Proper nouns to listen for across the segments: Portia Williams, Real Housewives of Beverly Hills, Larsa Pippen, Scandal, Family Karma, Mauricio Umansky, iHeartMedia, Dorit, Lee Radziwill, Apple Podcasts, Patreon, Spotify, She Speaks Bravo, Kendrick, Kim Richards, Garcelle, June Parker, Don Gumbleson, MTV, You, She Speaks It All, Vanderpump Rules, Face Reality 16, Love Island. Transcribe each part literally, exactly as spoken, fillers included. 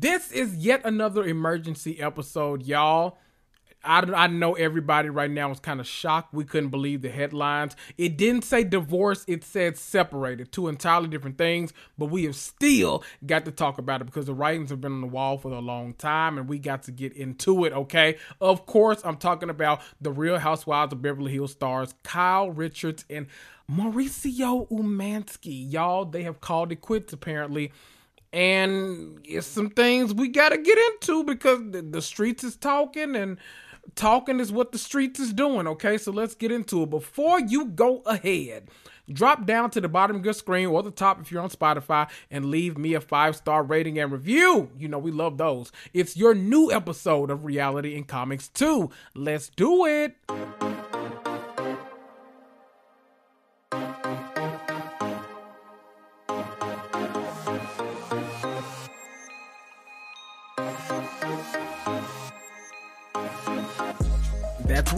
This is yet another emergency episode, y'all. I, I know everybody right now was kind of shocked. We couldn't believe the headlines. It didn't say divorce. It said separated. Two entirely different things. But we have still got to talk about it because the writings have been on the wall for a long time. And we got to get into it, okay? Of course, I'm talking about the Real Housewives of Beverly Hills stars Kyle Richards and Mauricio Umansky. Y'all, they have called it quits apparently. And it's some things we got to get into because the, the streets is talking and talking is what the streets is doing, okay? So let's get into it. Before you go ahead, drop down to the bottom of your screen or the top if you're on Spotify and leave me a five-star rating and review. You know we love those. It's your new episode of Reality and Comics two. Let's do it. That's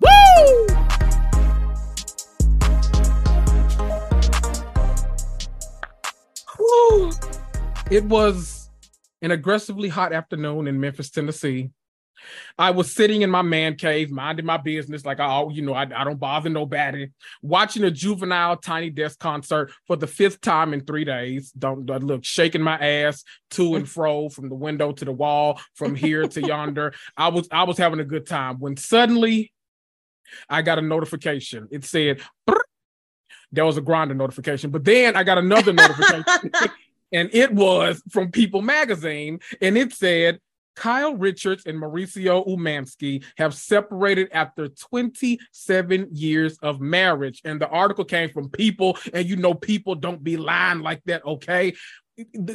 Woo! Woo! It was an aggressively hot afternoon in Memphis, Tennessee. I was sitting in my man cave, minding my business, like I always, you know, I, I don't bother nobody, watching a Juvenile Tiny Desk concert for the fifth time in three days. Don't, don't look, shaking my ass to and fro, from the window to the wall, from here to yonder. I was, I was having a good time when suddenly I got a notification. It said, brr. There was a Grindr notification, but then I got another notification, and it was from People Magazine, and it said, Kyle Richards and Mauricio Umansky have separated after twenty-seven years of marriage. And the article came from People, and you know People don't be lying like that, okay?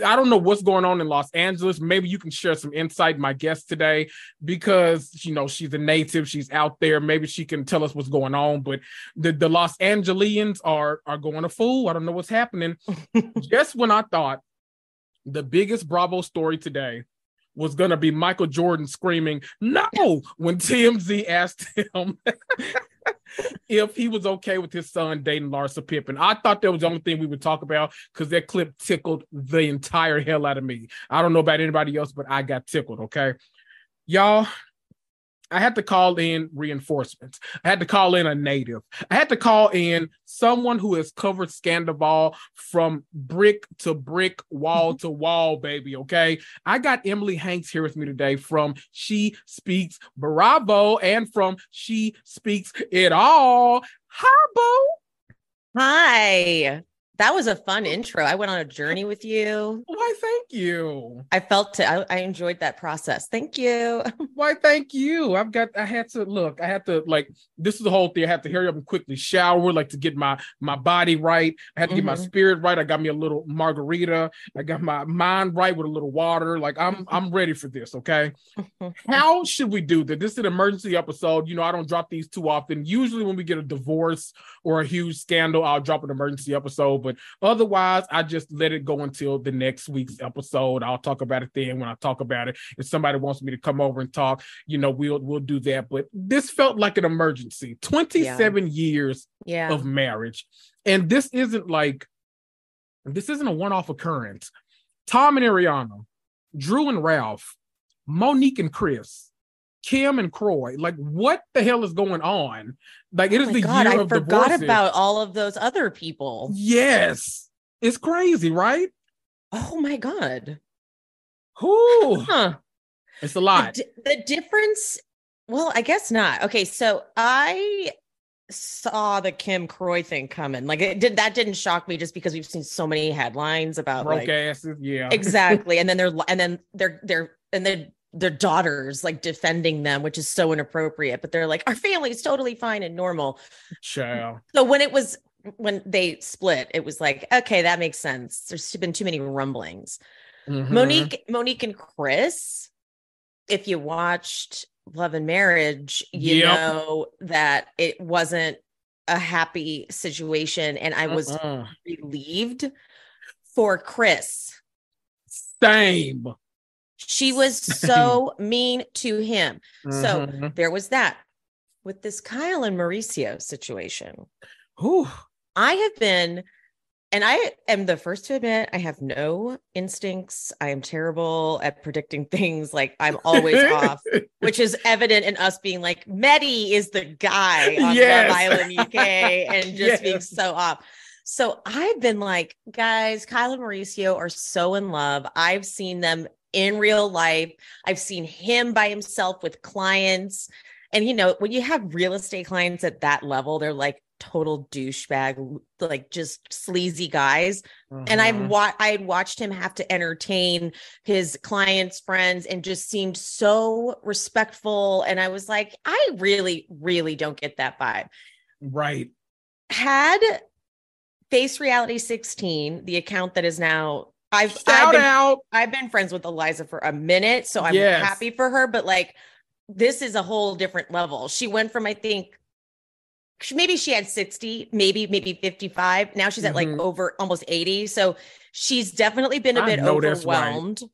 I don't know what's going on in Los Angeles. Maybe you can share some insight, my guest today, because, you know, she's a native. She's out there. Maybe she can tell us what's going on. But the, the Los Angelians are, are going a fool. I don't know what's happening. Just when I thought the biggest Bravo story today was going to be Michael Jordan screaming, no, when T M Z asked him if he was okay with his son dating Larsa Pippen. I thought that was the only thing we would talk about because that clip tickled the entire hell out of me. I don't know about anybody else, but I got tickled, okay? Y'all, I had to call in reinforcements. I had to call in a native. I had to call in someone who has covered Scandal from brick to brick, wall to wall, baby, okay? I got Emily Hanks here with me today from She Speaks Bravo and from She Speaks It All. Hi, boo. Hi. That was a fun intro. I went on a journey with you. Why, thank you. I felt it. I, I enjoyed that process. Thank you. Why, thank you. I've got, I had to look, I had to like, this is the whole thing. I had to hurry up and quickly shower, like to get my, my body right. I had to mm-hmm. get my spirit right. I got me a little margarita. I got my mind right with a little water. Like I'm, I'm ready for this. Okay. How should we do that? This is an emergency episode. You know, I don't drop these too often. Usually when we get a divorce or a huge scandal, I'll drop an emergency episode. But otherwise, I just let it go until the next week's episode. I'll talk about it then. When I talk about it, if somebody wants me to come over and talk, you know, we'll we'll do that. But this felt like an emergency. twenty-seven yeah. years yeah. of marriage. And this isn't like, this isn't a one-off occurrence. Tom and Ariana, Drew and Ralph, Monique and Chris, Kim and Croy, like what the hell is going on? Like it oh is the God, year I of divorces. I forgot about all of those other people. Yes. It's crazy, right? Oh my God. Who? Huh. It's a lot. The, di- the difference, well, I guess not. Okay, so I saw the Kim Croy thing coming. Like it did that didn't shock me just because we've seen so many headlines about broke like, asses, yeah. Exactly. And then they're and then they're they're and then their daughters like defending them, which is so inappropriate, but they're like, our family is totally fine and normal. Child. So when it was, when they split, it was like, okay, that makes sense. There's been too many rumblings. Mm-hmm. Monique, Monique and Chris, if you watched Love and Marriage, you yep. know that it wasn't a happy situation. And I was uh-uh. relieved for Chris. Same. She was so mean to him. Mm-hmm. So there was that. With this Kyle and Mauricio situation, Ooh. I have been, and I am the first to admit, I have no instincts. I am terrible at predicting things. Like, I'm always off, which is evident in us being like, Mehdi is the guy on yes. Love Island U K and just yes. being so off. So I've been like, guys, Kyle and Mauricio are so in love. I've seen them in real life. I've seen him by himself with clients. And, you know, when you have real estate clients at that level, they're like total douchebag, like just sleazy guys. Uh-huh. And I've wa- I had watched him have to entertain his clients' friends and just seemed so respectful. And I was like, I really, really don't get that vibe. Right. Had Face Reality sixteen, the account that is now, I've, Shout I've, been, out. I've been friends with Eliza for a minute, so I'm yes. happy for her. But like, this is a whole different level. She went from, I think, maybe she had sixty, maybe, maybe fifty-five. Now she's at mm-hmm. like over almost eighty. So she's definitely been a I bit overwhelmed. Right.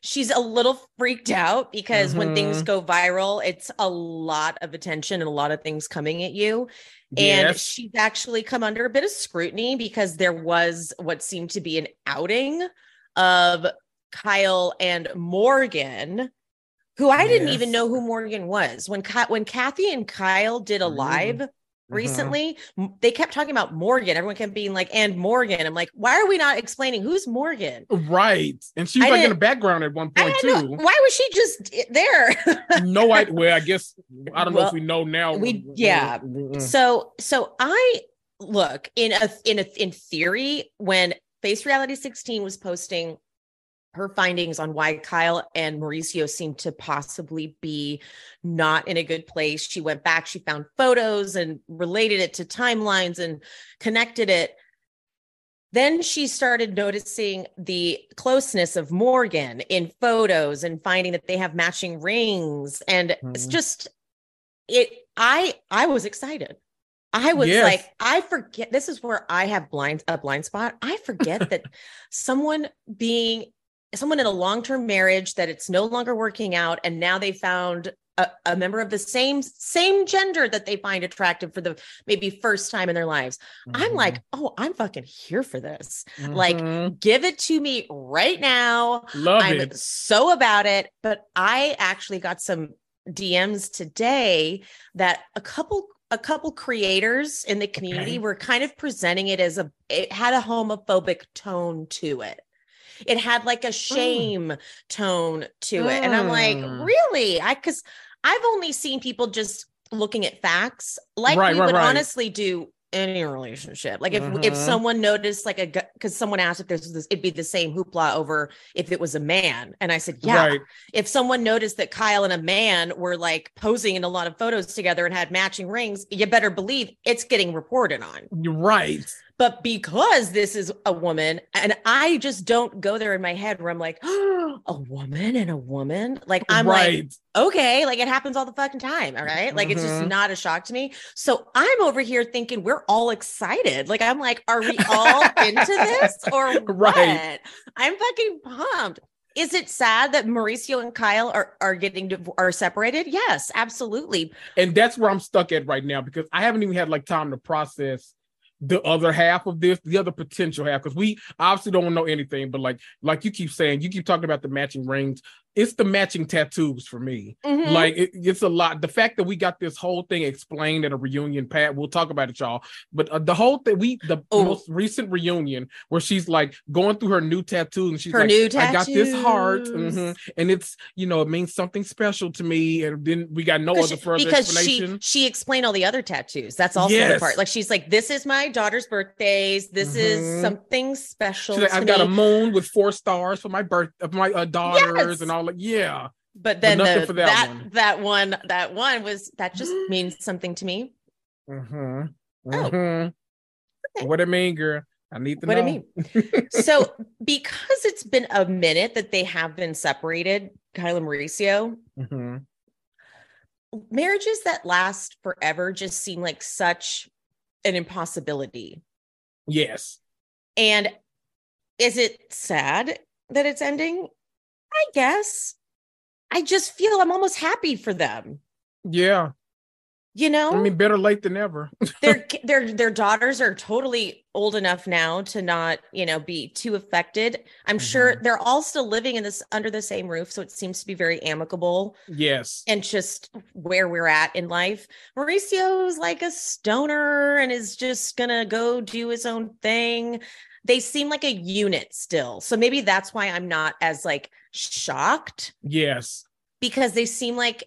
She's a little freaked out because mm-hmm. when things go viral, it's a lot of attention and a lot of things coming at you. And yes. she's actually come under a bit of scrutiny because there was what seemed to be an outing of Kyle and Morgan, who I didn't yes. even know who Morgan was. When Ka- when Kathy and Kyle did a live mm-hmm. recently, m- they kept talking about Morgan. Everyone kept being like, and Morgan. I'm like, why are we not explaining who's Morgan? Right. And she's I like in the background at one point too. No, why was she just there? no, I, well, I guess, I don't well, know if we know now. We Yeah. Mm-hmm. So, so I look in a, in a, in theory, when Face Reality sixteen was posting her findings on why Kyle and Mauricio seemed to possibly be not in a good place, she went back, she found photos and related it to timelines and connected it. Then she started noticing the closeness of Morgan in photos and finding that they have matching rings. And mm-hmm. it's just, it, I, I was excited. I was yes. like, I forget. This is where I have blind, a blind spot. I forget that someone being someone in a long-term marriage that it's no longer working out. And now they found a, a member of the same, same gender that they find attractive for the maybe first time in their lives. Mm-hmm. I'm like, oh, I'm fucking here for this. Mm-hmm. Like, give it to me right now. Love I'm it. So about it. But I actually got some D Ms today that a couple, a couple creators in the community okay. were kind of presenting it as a, it had a homophobic tone to it. It had like a shame mm. tone to it. Mm. And I'm like, really? I, cause I've only seen people just looking at facts. Like right, we right, would right. honestly do any relationship. Like if, uh-huh. if someone noticed like a, cause someone asked if there's this, it'd be the same hoopla over if it was a man. And I said, yeah, right. if someone noticed that Kyle and a man were like posing in a lot of photos together and had matching rings, you better believe it's getting reported on. Right. But because this is a woman, and I just don't go there in my head where I'm like, oh, a woman and a woman. Like, I'm right. like, okay, like it happens all the fucking time. All right. Like, mm-hmm. it's just not a shock to me. So I'm over here thinking we're all excited. Like, I'm like, are we all into this or what? Right. I'm fucking pumped. Is it sad that Mauricio and Kyle are, are getting div- are separated? Yes, absolutely. And that's where I'm stuck at right now, because I haven't even had like time to process the other half of this, the other potential half, because we obviously don't know anything, but like, like you keep saying, you keep talking about the matching rings. It's the matching tattoos for me. Mm-hmm. Like it, it's a lot. The fact that we got this whole thing explained at a reunion, Pat, we'll talk about it, y'all. But uh, the whole thing, we, the Ooh. most recent reunion where she's like going through her new tattoos and she's her like, new tattoos. I got this heart mm-hmm. and it's, you know, it means something special to me. And then we got no other she, further because explanation. She, she explained all the other tattoos. That's also yes. the part. Like, she's like, this is my daughter's birthdays. This mm-hmm. is something special. She's like, I've got a moon with four stars for my birth of my uh, daughters yes. and all. Like, yeah, but then but the, for that, that, one. that one that one was that just means something to me. Mm-hmm. Mm-hmm. Oh. Okay. What it mean, girl? I need to what know. What I mean. So because it's been a minute that they have been separated, Kyle and Mauricio, mm-hmm. marriages that last forever just seem like such an impossibility. Yes. And is it sad that it's ending? I guess. I just feel I'm almost happy for them. Yeah. You know, I mean, better late than never. their their their daughters are totally old enough now to not, you know, be too affected. I'm mm-hmm. sure they're all still living in this under the same roof, so it seems to be very amicable. Yes, and just where we're at in life. Mauricio's like a stoner and is just gonna go do his own thing. They seem like a unit still, so maybe that's why I'm not as like shocked. Yes, because they seem like.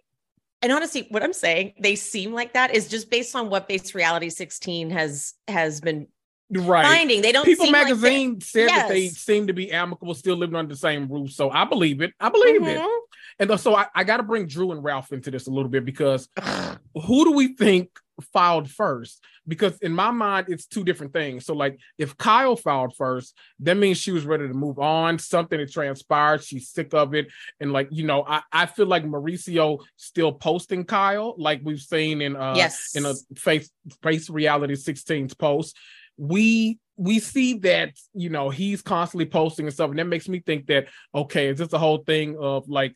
And honestly, what I'm saying, they seem like that is just based on what Face Reality sixteen has has been right. finding. They don't. People seem Magazine like said yes. that they seem to be amicable, still living under the same roof. So I believe it. I believe mm-hmm. it. And so I, I got to bring Drew and Ralph into this a little bit because who do we think filed first? Because in my mind, it's two different things. So like if Kyle filed first, that means she was ready to move on. Something had transpired. She's sick of it. And like, you know, I, I feel like Mauricio still posting Kyle, like we've seen in uh yes. in a Face Face Reality sixteen's post. We we see that, you know, he's constantly posting and stuff. And that makes me think that, okay, is this the whole thing of like,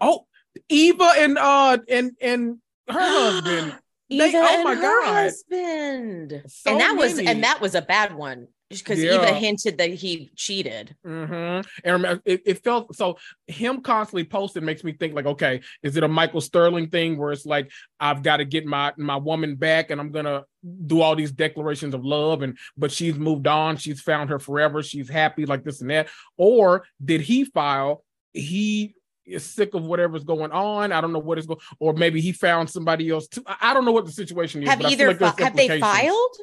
oh, Eva and uh and and her husband. They, Eva oh and my her God. husband, so and that many. was and that was a bad one because yeah. Eva hinted that he cheated. Mm-hmm. And it, it felt so. Him constantly posting makes me think like, okay, is it a Michael Sterling thing where it's like I've got to get my my woman back and I'm gonna do all these declarations of love and but she's moved on, she's found her forever, she's happy like this and that, or did he file he? is sick of whatever's going on. I don't know what is going or maybe he found somebody else too. I don't know what the situation is. Have either like fi- have they filed?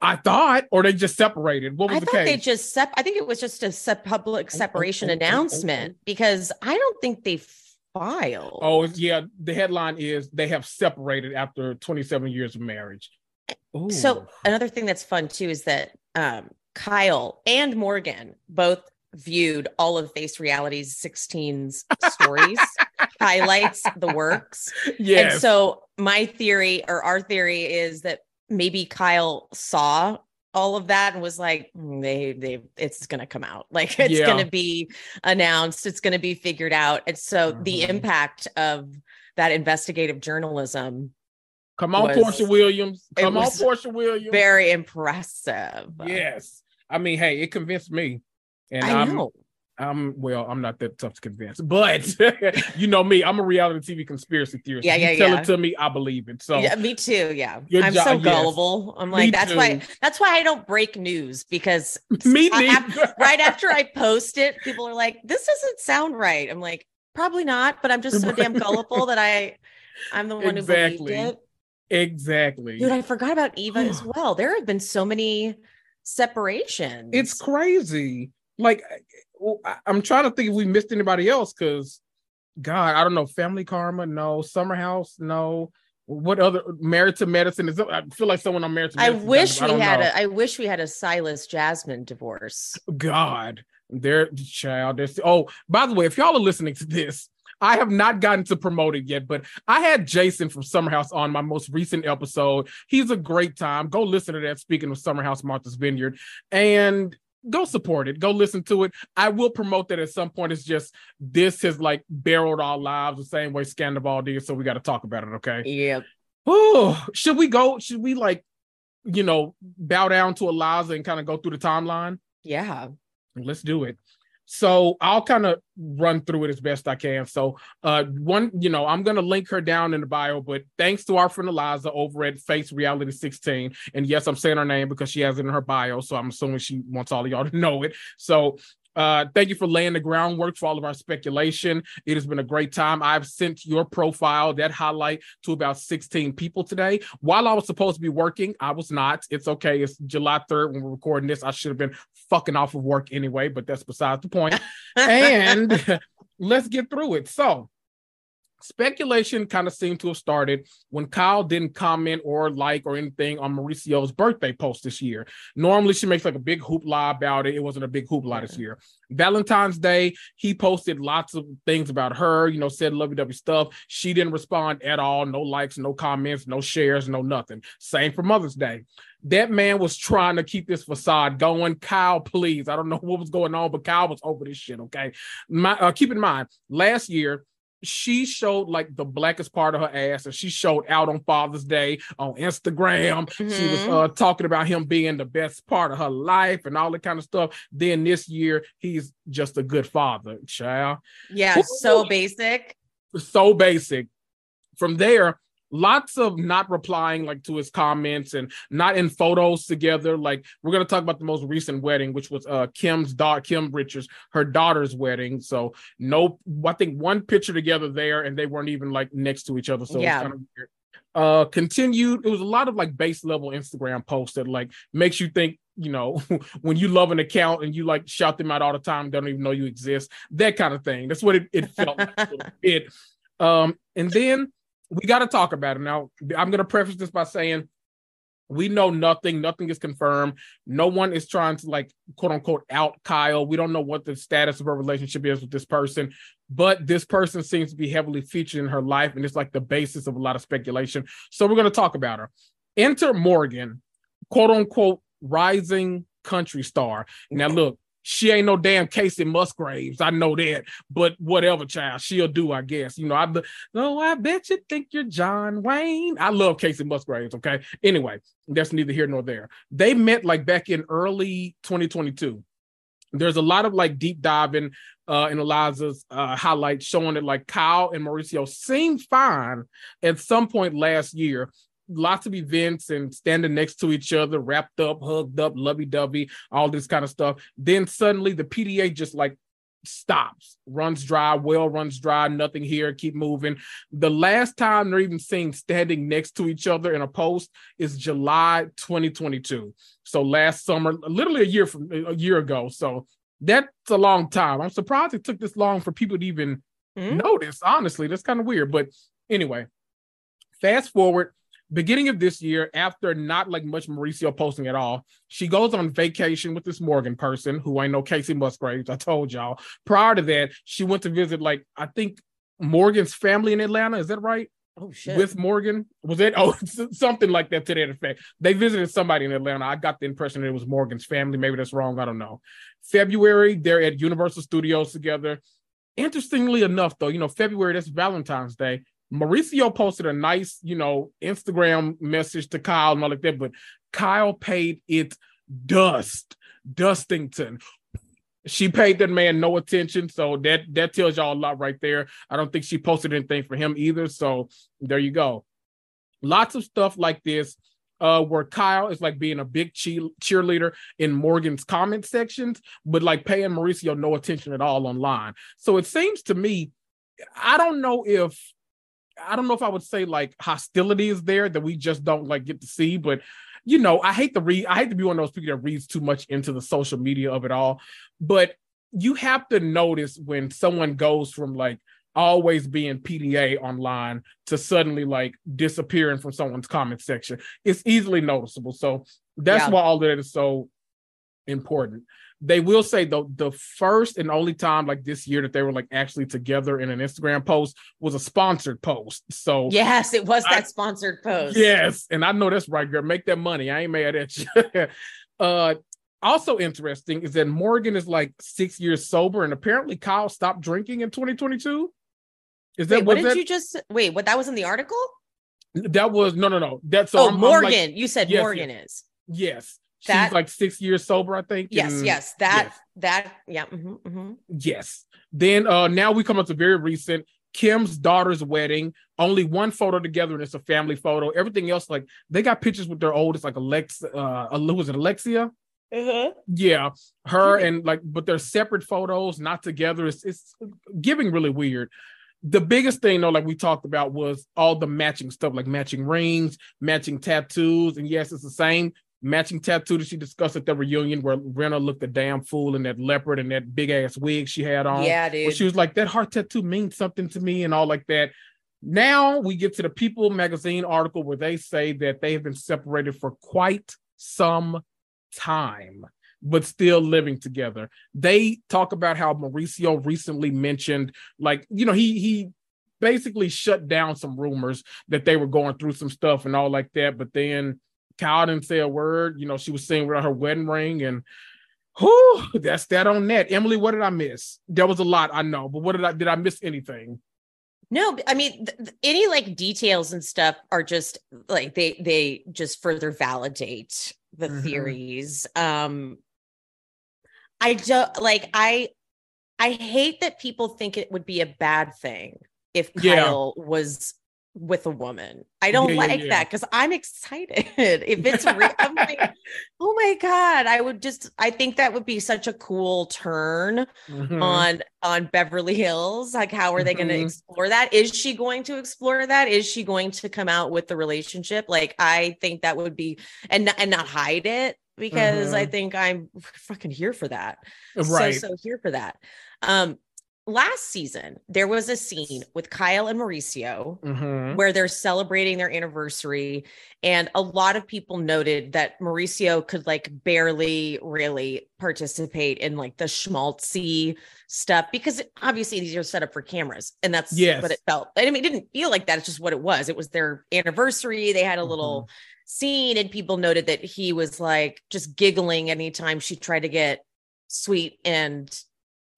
I thought, or they just separated. What was I the case? I thought they just sep- I think it was just a sep- public separation oh, oh, oh, announcement oh, oh, oh. because I don't think they filed. Oh yeah, the headline is they have separated after twenty-seven years of marriage. Ooh. So another thing that's fun too is that um, Kyle and Morgan both viewed all of Face Reality sixteen's stories, highlights, the works. Yes. And so my theory or our theory is that maybe Kyle saw all of that and was like, mm, they, they, it's going to come out. Like it's yeah. going to be announced. It's going to be figured out. And so mm-hmm. the impact of that investigative journalism. Come on, was, Portia Williams. Come on, Portia Williams. Very impressive. Yes. I mean, hey, it convinced me. And I I'm, know. I'm, well, I'm not that tough to convince, but you know me, I'm a reality T V conspiracy theorist. Yeah, yeah, you tell yeah. it to me, I believe it. So yeah, me too. Yeah. I'm job, so gullible. Yes. I'm like, me that's too. why, that's why I don't break news because me I, after, right after I post it, people are like, this doesn't sound right. I'm like, probably not, but I'm just so damn gullible that I, I'm the one exactly. who believed it. Exactly. Dude, I forgot about Eva as well. There have been so many separations. It's crazy. Like, I'm trying to think if we missed anybody else because, God, I don't know. Family Karma, no. Summer House, no. What other? Married to Medicine is. I feel like someone on Married to Medicine. I wish we I had. A, I wish we had a Silas Jasmine divorce. God, their child. There's. Oh, by the way, if y'all are listening to this. I have not gotten to promote it yet, but I had Jason from Summer House on my most recent episode. He's a great time. Go listen to that. Speaking of Summer House, Martha's Vineyard. And go support it. Go listen to it. I will promote that at some point. It's just this has like barreled our lives the same way Scandal did. So we got to talk about it. Okay. Yeah. Oh, should we go? Should we like, you know, bow down to Eliza and kind of go through the timeline? Yeah. Let's do it. So I'll kind of run through it as best I can. So uh, one, you know, I'm going to link her down in the bio, but thanks to our friend Eliza over at Face Reality sixteen. And yes, I'm saying her name because she has it in her bio. So I'm assuming she wants all of y'all to know it. So uh, thank you for laying the groundwork for all of our speculation. It has been a great time. I've sent your profile, that highlight, to about sixteen people today. While I was supposed to be working, I was not. It's okay. It's July third when we're recording this. I should have been fucking off of work anyway, but that's beside the point. And let's get through it. So Speculation kind of seemed to have started when Kyle didn't comment or like or anything on Mauricio's birthday post this year. Normally, she makes like a big hoopla about it. It wasn't a big hoopla this year. Valentine's Day, he posted lots of things about her, you know, said lovey-dovey stuff. She didn't respond at all. No likes, no comments, no shares, no nothing. Same for Mother's Day. That man was trying to keep this facade going. Kyle, please. I don't know what was going on, but Kyle was over this shit, okay? My, uh, keep in mind, last year, she showed like the blackest part of her ass, and she showed out on Father's Day on Instagram. Mm-hmm. She was uh, talking about him being the best part of her life and all that kind of stuff. Then this year, he's just a good father, child. Yeah, Ooh. so basic. So basic. From there, lots of not replying like to his comments and not in photos together. Like, we're going to talk about the most recent wedding, which was uh, Kim's daughter, Kim Richards, her daughter's wedding. So no, I think one picture together there, and they weren't even like next to each other. So yeah. It's kind of weird. Uh, continued. It was a lot of like base level Instagram posts that like makes you think, you know, when you love an account and you like shout them out all the time, they don't even know you exist. That kind of thing. That's what it, it felt like a little bit. Um, and then we got to talk about it. Now, I'm going to preface this by saying we know nothing. Nothing is confirmed. No one is trying to, like, quote unquote, out Kyle. We don't know what the status of her relationship is with this person, but this person seems to be heavily featured in her life, and it's like the basis of a lot of speculation. So we're going to talk about her. Enter Morgan, quote unquote, rising country star. Now, look, she ain't no damn Kacey Musgraves. I know that, but whatever, child, she'll do, I guess. You know, I no, I bet you think you're John Wayne. I love Kacey Musgraves, okay? Anyway, that's neither here nor there. They met like back in early twenty twenty-two. There's a lot of like deep diving uh, in Eliza's uh, highlights showing that like Kyle and Mauricio seemed fine at some point last year. Lots of events and standing next to each other, wrapped up, hugged up, lovey-dovey, all this kind of stuff. Then suddenly the P D A just like stops, runs dry, well runs dry, nothing here, keep moving. The last time they're even seen standing next to each other in a post is July twenty twenty-two. So last summer, literally a year from a year ago. So that's a long time. I'm surprised it took this long for people to even mm-hmm. notice. Honestly, that's kind of weird. But anyway, fast forward. Beginning of this year, after not like much Mauricio posting at all, she goes on vacation with this Morgan person who ain't no Kacey Musgraves. I told y'all. Prior to that, she went to visit like, I think Morgan's family in Atlanta. Is that right? Oh, shit. With Morgan? Was it? Oh, something like that to that effect. They visited somebody in Atlanta. I got the impression that it was Morgan's family. Maybe that's wrong. I don't know. February, they're at Universal Studios together. Interestingly enough, though, you know, February, that's Valentine's Day. Mauricio posted a nice, you know, Instagram message to Kyle and all like that, but Kyle paid it dust, Dustington. She paid that man no attention, so that that tells y'all a lot right there. I don't think she posted anything for him either, so there you go. Lots of stuff like this uh, where Kyle is like being a big cheer- cheerleader in Morgan's comment sections, but like paying Mauricio no attention at all online. So it seems to me, I don't know if I don't know if I would say like hostility is there that we just don't like get to see, but you know, I hate to read, I hate to be one of those people that reads too much into the social media of it all, but you have to notice when someone goes from like always being P D A online to suddenly like disappearing from someone's comment section. It's easily noticeable. So that's yeah. why all of that is so important. They will say, though, the first and only time like this year that they were like actually together in an Instagram post was a sponsored post. So yes, it was I, that sponsored post. Yes. And I know that's right, girl. Make that money. I ain't mad at you. uh, also interesting is that Morgan is like six years sober, and apparently Kyle stopped drinking in twenty twenty-two. Is that wait, what did that, you just wait? What that was in the article? That was no, no, no. That's so oh, I'm, Morgan. I'm like, you said yes, Morgan yes, is. Yes. She's that, like six years sober, I think. Yes, and, yes. That, yes. that, yeah. Mm-hmm, mm-hmm. Yes. Then uh, now we come up to very recent Kim's daughter's wedding. Only one photo together, and it's a family photo. Everything else, like they got pictures with their oldest, like Alex, uh, was it Alexia? Uh-huh. Yeah. Her mm-hmm. and like, but they're separate photos, not together. It's, it's giving really weird. The biggest thing, though, like we talked about, was all the matching stuff, like matching rings, matching tattoos. And yes, it's the same matching tattoo that she discussed at the reunion where Renna looked a damn fool in that leopard and that big ass wig she had on. Yeah, dude. Where she was like, that heart tattoo means something to me and all like that. Now we get to the People Magazine article where they say that they have been separated for quite some time, but still living together. They talk about how Mauricio recently mentioned, like, you know, he he basically shut down some rumors that they were going through some stuff and all like that. But then Kyle didn't say a word. You know, she was seen without her wedding ring, and whew, that's that on that. Emily, what did I miss? There was a lot, I know, but what did I, did I miss anything? No, I mean, th- any like details and stuff are just like, they, they just further validate the mm-hmm. theories. Um, I don't like, I, I hate that people think it would be a bad thing if Kyle yeah. was with a woman. I don't yeah, like yeah, yeah. that, because I'm excited. If it's real, I'm like, oh my God, I would just, I think that would be such a cool turn mm-hmm. on, on Beverly Hills. Like, how are they mm-hmm. going to explore that? Is she going to explore that? Is she going to come out with the relationship? Like, I think that would be, and, and not hide it, because mm-hmm. I think I'm fucking here for that. Right. So, so here for that. Um, Last season, there was a scene with Kyle and Mauricio mm-hmm. where they're celebrating their anniversary. And a lot of people noted that Mauricio could like barely really participate in like the schmaltzy stuff, because obviously these are set up for cameras, and that's yes. what it felt. I mean, it didn't feel like that. It's just what it was. It was their anniversary. They had a little mm-hmm. scene, and people noted that he was like just giggling anytime she tried to get sweet and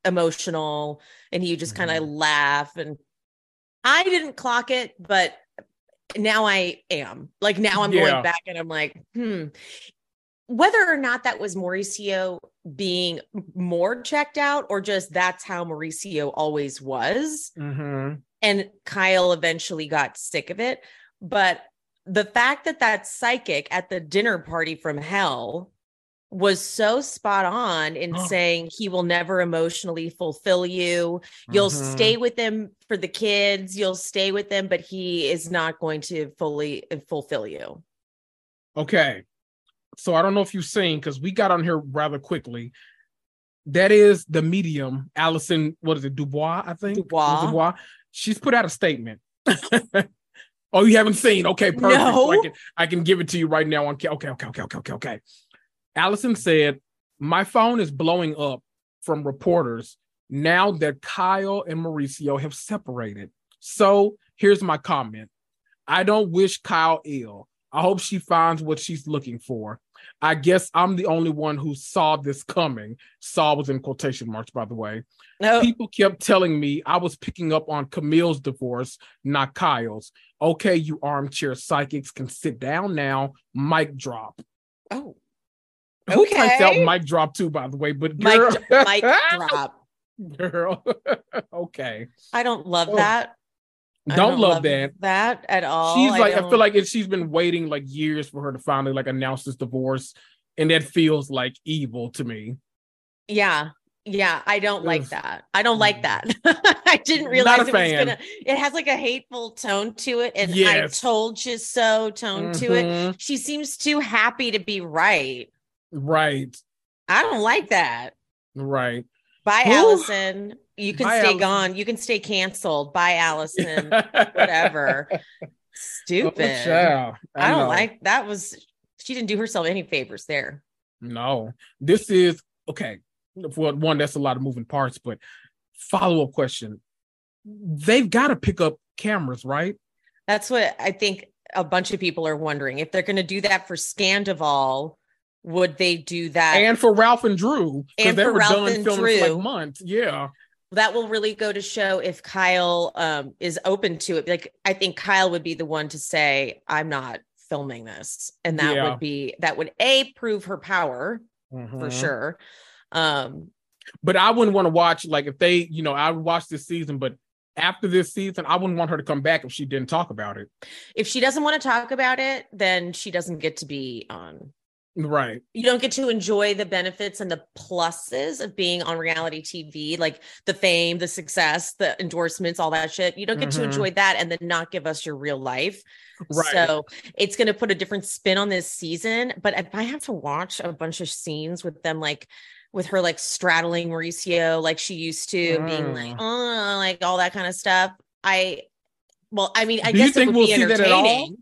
emotional, and you just kind of mm-hmm. laugh. And I didn't clock it, but now I am. Like, now I'm yeah. going back and I'm like, hmm. whether or not that was Mauricio being more checked out, or just that's how Mauricio always was. Mm-hmm. And Kyle eventually got sick of it. But the fact that that psychic at the dinner party from hell was so spot on in oh. saying he will never emotionally fulfill you. You'll mm-hmm. stay with him for the kids. You'll stay with him, but he is not going to fully fulfill you. Okay. So I don't know if you've seen, because we got on here rather quickly. That is the medium, Allison, what is it, DuBois, I think? DuBois. DuBois. She's put out a statement. Oh, you haven't seen? Okay, perfect. No. So I, can, I can give it to you right now. On, okay, okay, okay, okay, okay, okay. Allison said, "My phone is blowing up from reporters now that Kyle and Mauricio have separated. So here's my comment. I don't wish Kyle ill. I hope she finds what she's looking for. I guess I'm the only one who saw this coming." Saw was in quotation marks, by the way. No. "People kept telling me I was picking up on Camille's divorce, not Kyle's. Okay, you armchair psychics can sit down now. Mic drop." Oh. Okay. I felt mic drop too, by the way, but girl. Mic, mic drop. Girl. Okay. I don't love oh. that. Don't, don't love, love that. That at all. She's like, I, I feel like if she's been waiting like years for her to finally like announce this divorce, and that feels like evil to me. Yeah. Yeah. I don't like that. I don't like that. I didn't realize it was gonna, it has like a hateful tone to it. And yes. I told you so tone mm-hmm. to it. She seems too happy to be right. Right. I don't like that. Right. Bye, Ooh. Allison. You can Bye, stay Allison. Gone. You can stay canceled. Bye, Allison. Whatever. Stupid. Oh, I, I don't know. Like that was, she didn't do herself any favors there. No. This is, okay. Well, one, that's a lot of moving parts, but follow-up question. They've got to pick up cameras, right? That's what I think a bunch of people are wondering. If they're going to do that for Scandal, would they do that? And for Ralph and Drew. And they for were Ralph done and Drew. For like months. Yeah. That will really go to show if Kyle um, is open to it. Like, I think Kyle would be the one to say, I'm not filming this. And that yeah. would be, that would A, prove her power mm-hmm. for sure. Um, but I wouldn't want to watch, like if they, you know, I would watch this season, but after this season, I wouldn't want her to come back if she didn't talk about it. If she doesn't want to talk about it, then she doesn't get to be on. Right. You don't get to enjoy the benefits and the pluses of being on reality T V, like the fame, the success, the endorsements, all that shit. You don't get mm-hmm. to enjoy that and then not give us your real life. Right. So it's going to put a different spin on this season. But if I have to watch a bunch of scenes with them, like with her, like straddling Mauricio, like she used to mm. being like, oh, like all that kind of stuff. I, well, I mean, I Do guess you think it would we'll be entertaining. See that at all?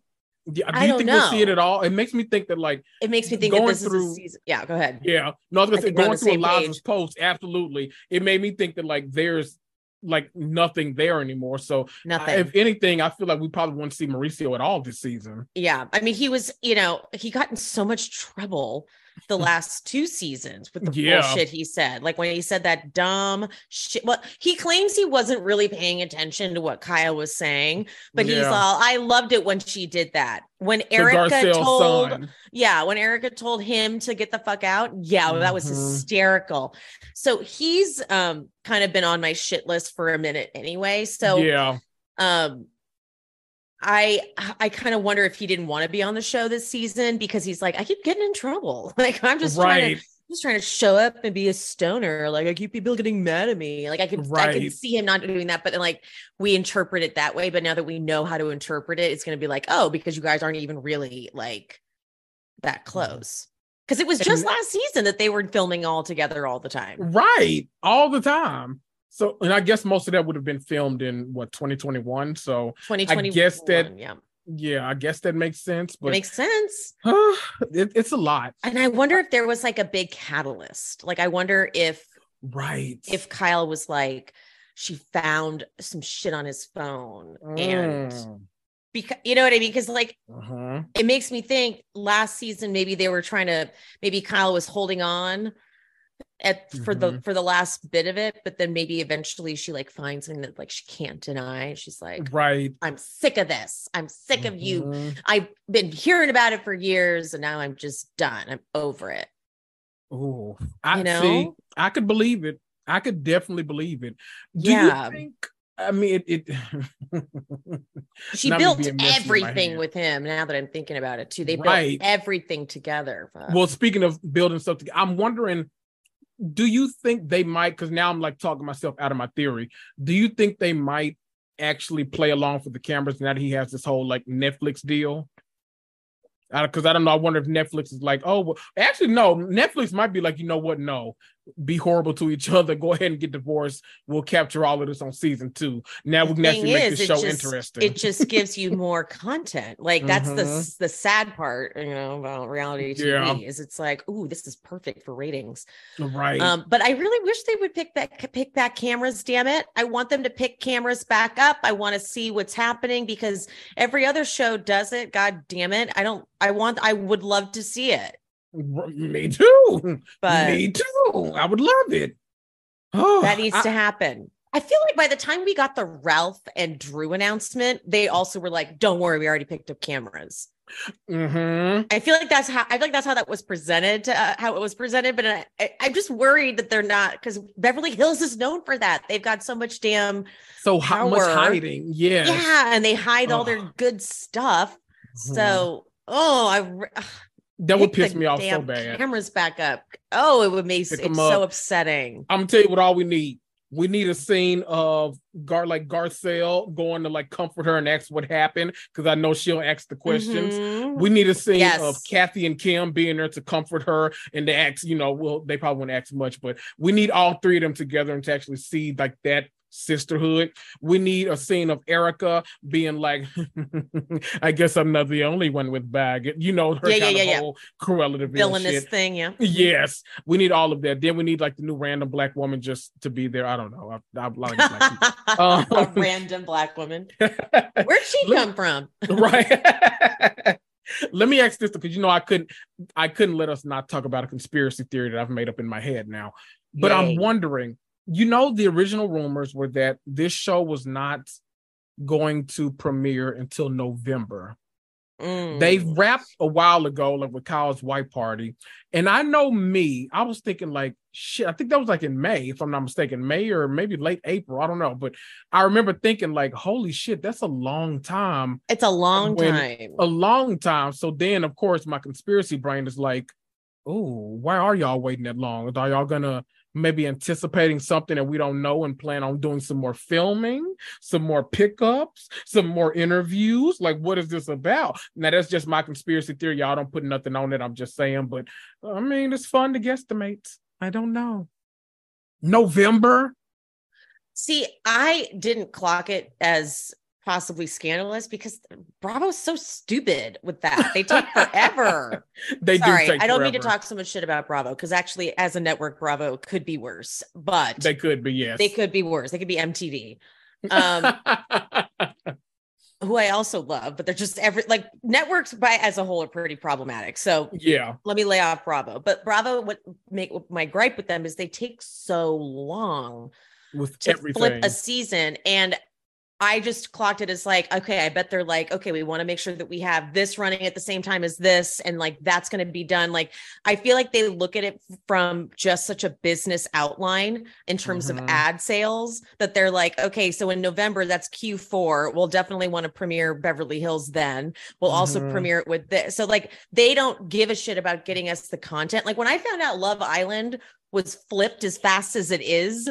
Do you I don't think know. We'll see it at all? It makes me think that, like, it makes me think going that this through, is a season. Yeah, go ahead. Yeah, no, I was gonna I say going through Eliza's post, absolutely, it made me think that like there's like nothing there anymore. So, nothing. I, if anything, I feel like we probably won't see Mauricio at all this season. Yeah, I mean, he was, you know, he got in so much trouble the last two seasons with the yeah. bullshit he said, like when he said that dumb shit. Well, he claims he wasn't really paying attention to what Kyle was saying, but yeah. he's all, I loved it when she did that. When Erica told, son. yeah, when Erica told him to get the fuck out. Yeah. Mm-hmm. That was hysterical. So he's um kind of been on my shit list for a minute anyway. So yeah, um, I I kind of wonder if he didn't want to be on the show this season because he's like, I keep getting in trouble. Like, I'm just right. trying to just trying to show up and be a stoner. Like, I keep people getting mad at me. Like, I could right. I could see him not doing that, but then like we interpret it that way. But now that we know how to interpret it, it's gonna be like, oh, because you guys aren't even really like that close. Because it was just and, last season that they were filming all together all the time. Right. All the time. So, and I guess most of that would have been filmed in what twenty twenty-one. So twenty twenty-one, I guess that, yeah, yeah, I guess that makes sense. But it makes sense. Huh, it, it's a lot. And I wonder if there was like a big catalyst. Like, I wonder if, right, if Kyle was like, she found some shit on his phone, mm. and because you know what I mean, because like uh-huh. it makes me think last season maybe they were trying to, maybe Kyle was holding on at for mm-hmm. the for the last bit of it, but then maybe eventually she like finds something that like she can't deny. She's like, right, I'm sick of this, I'm sick mm-hmm. of you, I've been hearing about it for years, and now I'm just done, I'm over it. Oh, I you know see, I could believe it. I could definitely believe it. Do yeah. you think, I mean, it, it she built everything with him. Now that I'm thinking about it too, they right. built everything together. But... well, speaking of building stuff together, I'm wondering, do you think they might, because now I'm like talking myself out of my theory, do you think they might actually play along for the cameras now that he has this whole like Netflix deal? Because I, I don't know, I wonder if Netflix is like, oh, well, actually, no, Netflix might be like, you know what, no, be horrible to each other, go ahead and get divorced, we'll capture all of this on season two. Now we can actually make the show just, interesting. It just gives you more content. Like, that's mm-hmm. the, the sad part, you know, about reality T V, yeah. is it's like, ooh, this is perfect for ratings. Right. Um, but I really wish they would pick that pick back cameras, damn it. I want them to pick cameras back up. I want to see what's happening because every other show does it. God damn it. I don't, I want, I would love to see it. Me too. But me too. I would love it. Oh, that needs I, to happen. I feel like by the time we got the Ralph and Drew announcement, they also were like, "Don't worry, we already picked up cameras." Mm-hmm. I feel like that's how I feel like that's how that was presented. Uh, how it was presented, but I, I, I'm just worried that they're not, because Beverly Hills is known for that. They've got so much damn so power. Much hiding. Yeah, yeah, and they hide oh. all their good stuff. Mm-hmm. So, oh, I. Uh, That would piss me off so bad. Cameras back up. Oh, it would make it's so upsetting. I'm gonna tell you what all we need. We need a scene of Gar like Garcelle going to like comfort her and ask what happened, because I know she'll ask the questions. Mm-hmm. We need a scene yes. of Kathy and Kim being there to comfort her and to ask, you know, well, they probably won't ask much, but we need all three of them together and to actually see like that sisterhood. We need a scene of Erica being like, I guess I'm not the only one with bag, you know, her yeah, kind yeah, of yeah, whole yeah. Cruella villainous thing. Yeah. Yes. We need all of that. Then we need like the new random black woman just to be there. I don't know. I, I like black um, a random black woman. Where'd she come from? Right. Let me ask this, because you know I couldn't I couldn't let us not talk about a conspiracy theory that I've made up in my head now. But yay. I'm wondering, you know, the original rumors were that this show was not going to premiere until November. Mm. They wrapped a while ago, like with Kyle's white party. And I know me, I was thinking like, shit, I think that was like in May, if I'm not mistaken, May or maybe late April. I don't know. But I remember thinking like, holy shit, that's a long time. It's a long when, time. A long time. So then, of course, my conspiracy brain is like, oh, why are y'all waiting that long? Are y'all going to maybe anticipating something that we don't know and plan on doing some more filming, some more pickups, some more interviews? Like, what is this about? Now, that's just my conspiracy theory. Y'all don't put nothing on it. I'm just saying, but I mean, it's fun to guesstimate. I don't know. November? See, I didn't clock it as possibly scandalous, because Bravo's so stupid with that. They take forever. they Sorry, do. Take I don't forever. mean to talk so much shit about Bravo, because actually, as a network, Bravo could be worse. But they could be yes, they could be worse. They could be M T V, um, who I also love. But they're just every like networks by as a whole are pretty problematic. So yeah, let me lay off Bravo. But Bravo, what make what my gripe with them is they take so long with to everything. Flip a season and. I just clocked it as like, okay, I bet they're like, okay, we want to make sure that we have this running at the same time as this. And like, that's going to be done. Like, I feel like they look at it from just such a business outline in terms mm-hmm. of ad sales that they're like, okay, so in November, that's Q four. We'll definitely want to premiere Beverly Hills then. We'll mm-hmm. also premiere it with this. So like, they don't give a shit about getting us the content. Like when I found out Love Island was flipped as fast as it is,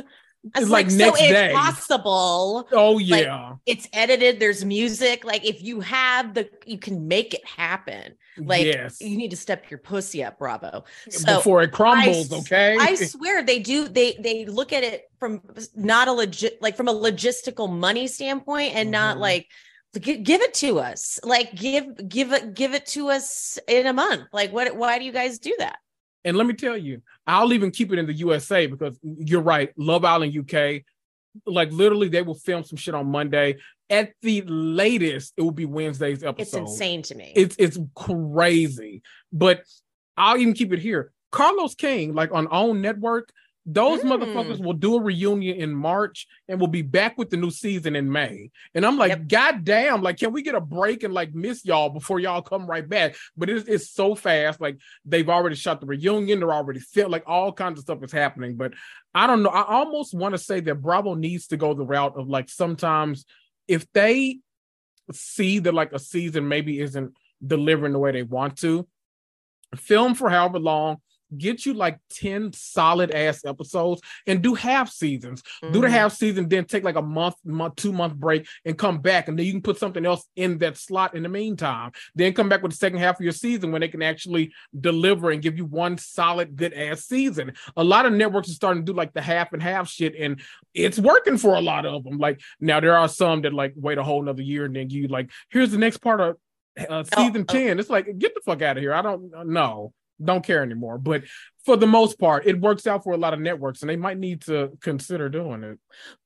It's like, like next so day. Impossible. Oh yeah, like, it's edited. There's music. Like if you have the, you can make it happen. Like yes. you need to step your pussy up, Bravo, so before it crumbles. I, okay, I swear they do. They they look at it from not a legit, like from a logistical money standpoint, and mm-hmm. not like give it to us. Like give give it give it to us in a month. Like what? Why do you guys do that? And let me tell you, I'll even keep it in the U S A because you're right. Love Island U K, like literally they will film some shit on Monday. At the latest, it will be Wednesday's episode. It's insane to me. It's it's crazy. But I'll even keep it here. Carlos King, like on OWN Network, those mm. motherfuckers will do a reunion in March and will be back with the new season in May. And I'm like, yep. God damn, like, can we get a break and like miss y'all before y'all come right back? But it's, it's so fast. Like they've already shot the reunion. They're already filled. Like all kinds of stuff is happening. But I don't know. I almost want to say that Bravo needs to go the route of like, sometimes if they see that like a season maybe isn't delivering the way they want to, film for however long, get you like ten solid ass episodes and do half seasons. Mm-hmm. Do the half season, then take like a month, month, two month break and come back. And then you can put something else in that slot in the meantime. Then come back with the second half of your season when they can actually deliver and give you one solid, good ass season. A lot of networks are starting to do like the half and half shit, and it's working for a lot of them. Like now there are some that like wait a whole nother year and then you like, here's the next part of uh, season oh, ten. Oh. It's like, get the fuck out of here. I don't know. Don't care anymore. But for the most part, it works out for a lot of networks, and they might need to consider doing it.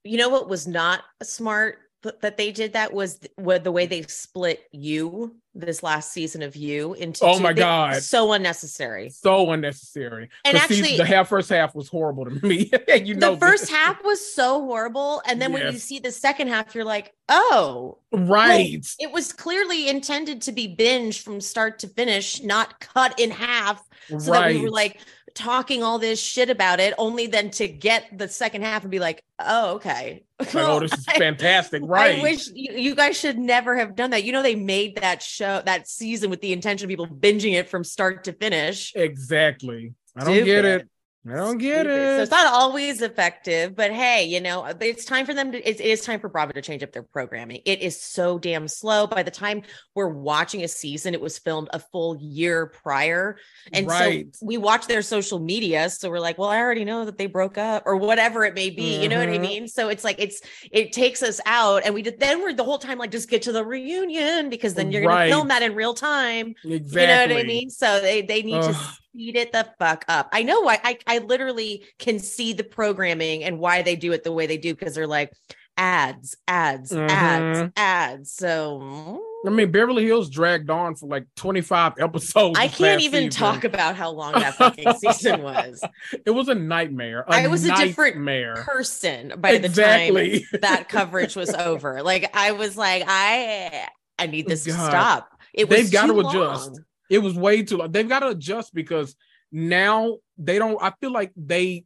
You know what was not smart that they did that was the way they split You, this last season of You, into oh my two. God, they, so unnecessary, so unnecessary. And actually, season, the half, first half was horrible to me. you know, the first this. half was so horrible, and then yes. when you see the second half, you're like, oh, right. Like, it was clearly intended to be binge from start to finish, not cut in half. So right. that we were like talking all this shit about it, only then to get the second half and be like, oh, okay. Like, oh, this is fantastic. I, right. I wish you, you guys should never have done that. You know, they made that show, that season with the intention of people binging it from start to finish. Exactly. I don't Stupid. get it. I don't get Stupid. it. So it's not always effective, but hey, you know, it's time for them to, it, it is time for Bravo to change up their programming. It is so damn slow. By the time we're watching a season, it was filmed a full year prior. And right. so we watch their social media. So we're like, well, I already know that they broke up or whatever it may be. Mm-hmm. You know what I mean? So it's like, it's, it takes us out. And we did, then we're the whole time, like, just get to the reunion, because then you're right. going to film that in real time. Exactly. You know what I mean? So they, they need Ugh. to speed it the fuck up. I know why I, I literally can see the programming and why they do it the way they do, because they're like ads, ads, mm-hmm. ads, ads. So I mean, Beverly Hills dragged on for like twenty-five episodes. I can't even season. talk about how long that fucking season was. It was a nightmare. A I was nightmare. a different person by exactly. the time that coverage was over. Like I was like, I I need this God. to stop. It was They've got to adjust. Long. It was way too long. They've got to adjust, because now they don't, I feel like they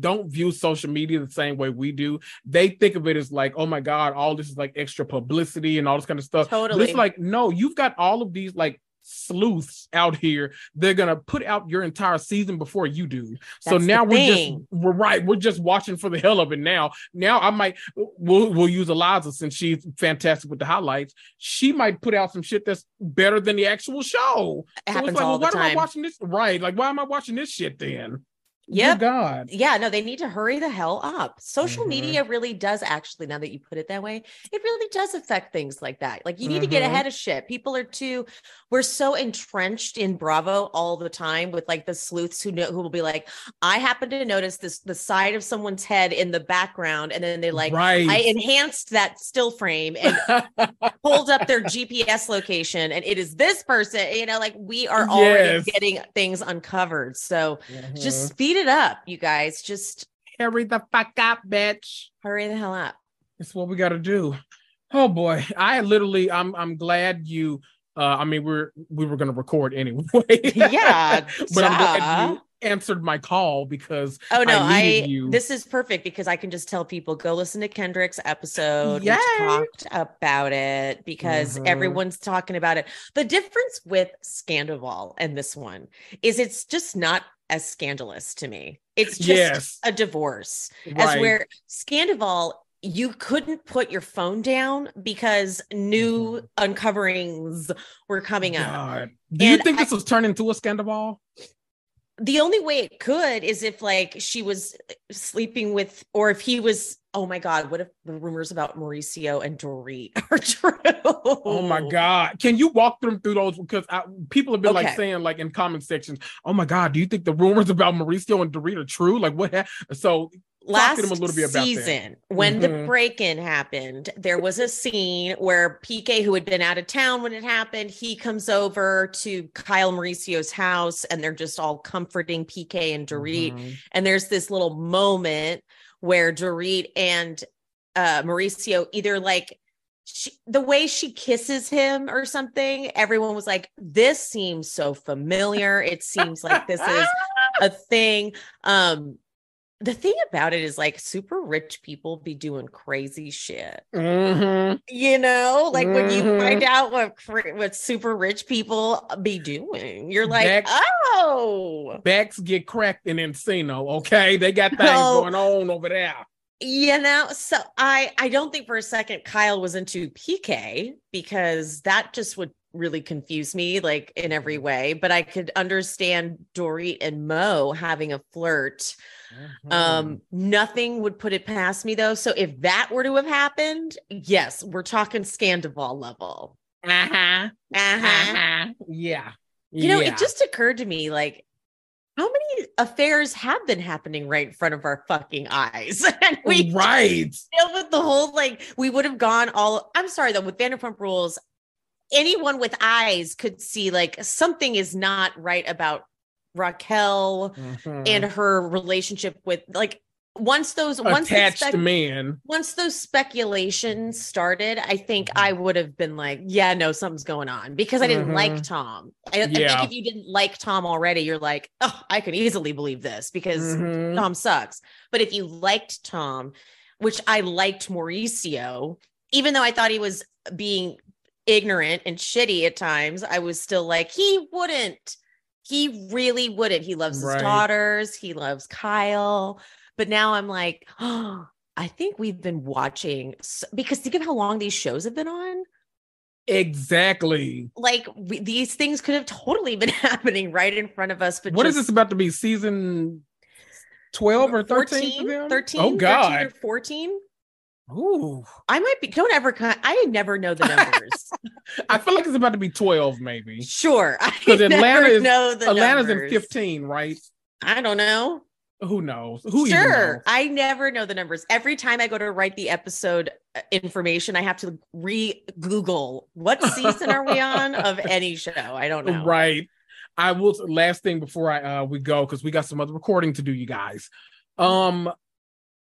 don't view social media the same way we do. They think of it as like, oh my God, all this is like extra publicity and all this kind of stuff. Totally. But it's like, no, you've got all of these like sleuths out here. They're going to put out your entire season before you do. That's so now we're just, we're right. We're just watching for the hell of it now. Now I might, we'll, we'll use Eliza, since she's fantastic with the highlights. She might put out some shit that's better than the actual show. It so happens it's like, all well, the why time. Am I watching this? Right. Like, why am I watching this shit then? Yep. Oh God. Yeah. No, they need to hurry the hell up. Social mm-hmm. media really does actually, now that you put it that way, it really does affect things like that. Like you need mm-hmm. to get ahead of shit. People are too, we're so entrenched in Bravo all the time with like the sleuths who know, who will be like, I happen to notice this, the side of someone's head in the background. And then they like, right. I enhanced that still frame and pulled up their G P S location. And it is this person, you know, like we are already yes. getting things uncovered. So mm-hmm. just speed it up, you guys. Just hurry the fuck up, bitch. Hurry the hell up. It's what we got to do. Oh boy, I literally, I'm, I'm glad you. Uh, I mean, we're we were gonna record anyway. Yeah, but duh. I'm glad you answered my call because oh no, I, needed I you. This is perfect because I can just tell people go listen to Kendrick's episode. Yay. We talked about it because mm-hmm. everyone's talking about it. The difference with Scandal and this one is it's just not as scandalous to me. It's just yes. a divorce. Right. As where Scandal, you couldn't put your phone down because new mm-hmm. uncoverings were coming God. Up. Do and you think I, this was turned into a Scandal? The only way it could is if like she was sleeping with, or if he was, oh my God, what if the rumors about Mauricio and Dorit are true? Oh my God. Can you walk them through those? Because I, people have been okay. like saying like in comment sections, oh my God, do you think the rumors about Mauricio and Dorit are true? Like what? Ha-? So last them a little bit about season, that. When mm-hmm. the break-in happened, there was a scene where P K, who had been out of town when it happened, he comes over to Kyle Mauricio's house and they're just all comforting P K and Dorit. Mm-hmm. And there's this little moment where Dorit and uh, Mauricio either like she, the way she kisses him or something, everyone was like, this seems so familiar. It seems like this is a thing. Um, The thing about it is like super rich people be doing crazy shit, mm-hmm. you know, like mm-hmm. when you find out what, what super rich people be doing, you're like, Bex, oh, backs get cracked in Encino. Okay. They got things so, going on over there. You know, so I, I don't think for a second Kyle was into P K because that just would really confuse me like in every way, but I could understand Dorit and Mo having a flirt. Mm-hmm. Um, nothing would put it past me though. So if that were to have happened, yes, we're talking Scandal level. Uh-huh. Uh-huh. Uh-huh. Yeah. You know, yeah. it just occurred to me like how many affairs have been happening right in front of our fucking eyes? And we right. deal with the whole like we would have gone all I'm sorry though, with Vanderpump Rules, anyone with eyes could see like something is not right about Raquel mm-hmm. and her relationship with like once those once attached spe- man once those speculations started I think mm-hmm. I would have been like yeah no something's going on because I didn't mm-hmm. like Tom I, yeah. I think if you didn't like Tom already you're like oh I could easily believe this because mm-hmm. Tom sucks but if you liked Tom which I liked Mauricio even though I thought he was being ignorant and shitty at times I was still like he wouldn't he really wouldn't he loves right. his daughters he loves Kyle but now I'm like oh I think we've been watching so- because think of how long these shows have been on exactly like we- these things could have totally been happening right in front of us but what just- is this about to be season twelve or thirteen thirteen oh God thirteen or fourteen Ooh, I might be. Don't ever. I never know the numbers. I feel like it's about to be twelve, maybe. Sure, because Atlanta is know the Atlanta's numbers. In fifteen, right? I don't know. Who knows? Who sure? Even knows? I never know the numbers. Every time I go to write the episode information, I have to re-Google what season are we on of any show. I don't know. Right. I will. Last thing before I uh, we go because we got some other recording to do, you guys. Um.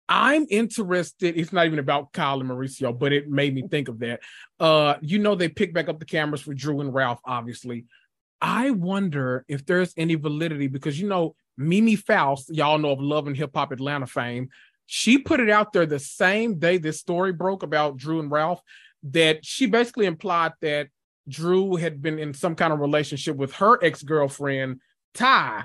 I'm interested. It's not even about Kyle and Mauricio, but it made me think of that. Uh, you know, they picked back up the cameras for Drew and Ralph, obviously. I wonder if there's any validity because, you know, Mimi Faust, y'all know of Love and Hip Hop Atlanta fame. She put it out there the same day this story broke about Drew and Ralph that she basically implied that Drew had been in some kind of relationship with her ex-girlfriend, Ty.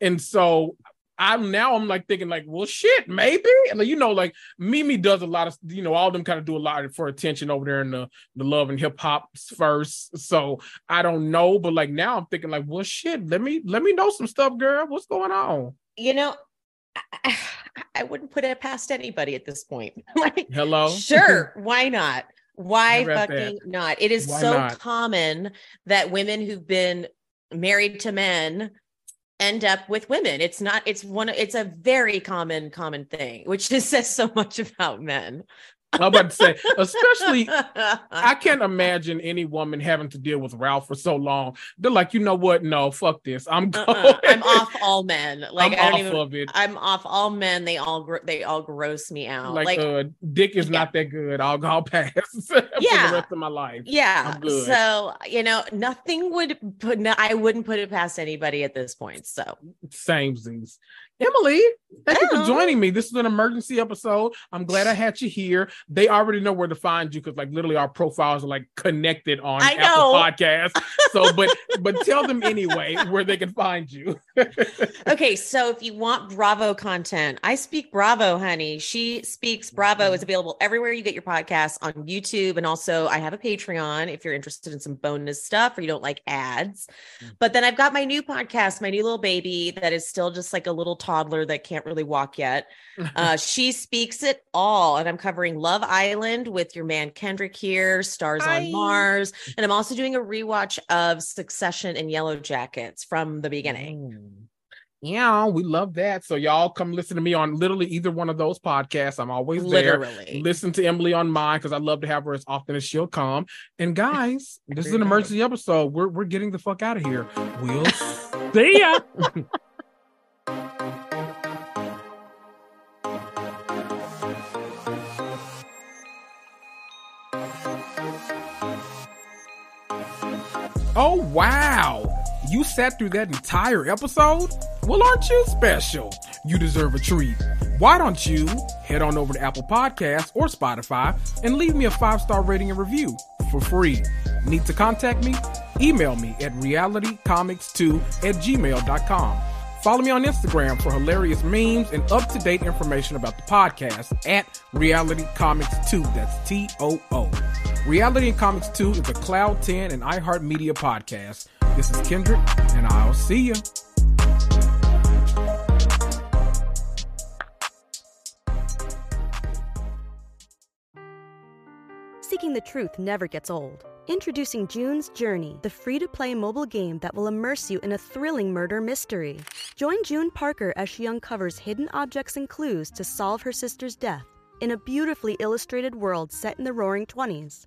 And so I'm now I'm like thinking like, well, shit, maybe, like, you know, like Mimi does a lot of, you know, all of them kind of do a lot for attention over there in the, the Love and Hip Hop first. So I don't know. But like now I'm thinking like, well, shit, let me let me know some stuff, girl. What's going on? You know, I, I wouldn't put it past anybody at this point. Like, hello. Sure. Why not? Why fucking that. Not? It is why so not? Common that women who've been married to men end up with women. It's not, it's one, it's a very common, common thing, which just says so much about men. I'm about to say, especially, I can't imagine any woman having to deal with Ralph for so long. They're like, you know what? No, fuck this. I'm going. Uh-uh. I'm off all men. Like, I'm I don't off even, of it. I'm off all men. They all gr- they all gross me out. Like, like uh, dick is yeah. not that good. I'll, I'll pass for yeah. the rest of my life. Yeah. I'm good. So, you know, nothing would put, no, I wouldn't put it past anybody at this point. So. Samesies. Emily, thank you for joining me. This is an emergency episode. I'm glad I had you here. They already know where to find you because, like, literally our profiles are like connected on I Apple know. Podcasts. So, but but tell them anyway where they can find you. Okay, so if you want Bravo content, I Speak Bravo, honey. She Speaks Bravo is available everywhere you get your podcasts on YouTube, and also I have a Patreon if you're interested in some bonus stuff or you don't like ads. But then I've got my new podcast, my new little baby that is still just like a little talk. Toddler that can't really walk yet. Uh, She Speaks It All. And I'm covering Love Island with your man Kendrick here, Stars Hi. On Mars. And I'm also doing a rewatch of Succession and Yellow Jackets from the beginning. Yeah, we love that. So y'all come listen to me on literally either one of those podcasts. I'm always literally. There. Listen to Emily on mine because I love to have her as often as she'll come. And guys, this is an emergency episode. We're, we're getting the fuck out of here. We'll see ya. Oh, wow. You sat through that entire episode? Well, aren't you special? You deserve a treat. Why don't you head on over to Apple Podcasts or Spotify and leave me a five-star rating and review for free. Need to contact me? Email me at reality comics two at gmail dot com. Follow me on Instagram for hilarious memes and up-to-date information about the podcast at Reality Comics two. That's T O O. Reality and Comics two is a Cloud ten and iHeartMedia podcast. This is Kendrick, and I'll see ya. Seeking the truth never gets old. Introducing June's Journey, the free-to-play mobile game that will immerse you in a thrilling murder mystery. Join June Parker as she uncovers hidden objects and clues to solve her sister's death in a beautifully illustrated world set in the roaring twenties.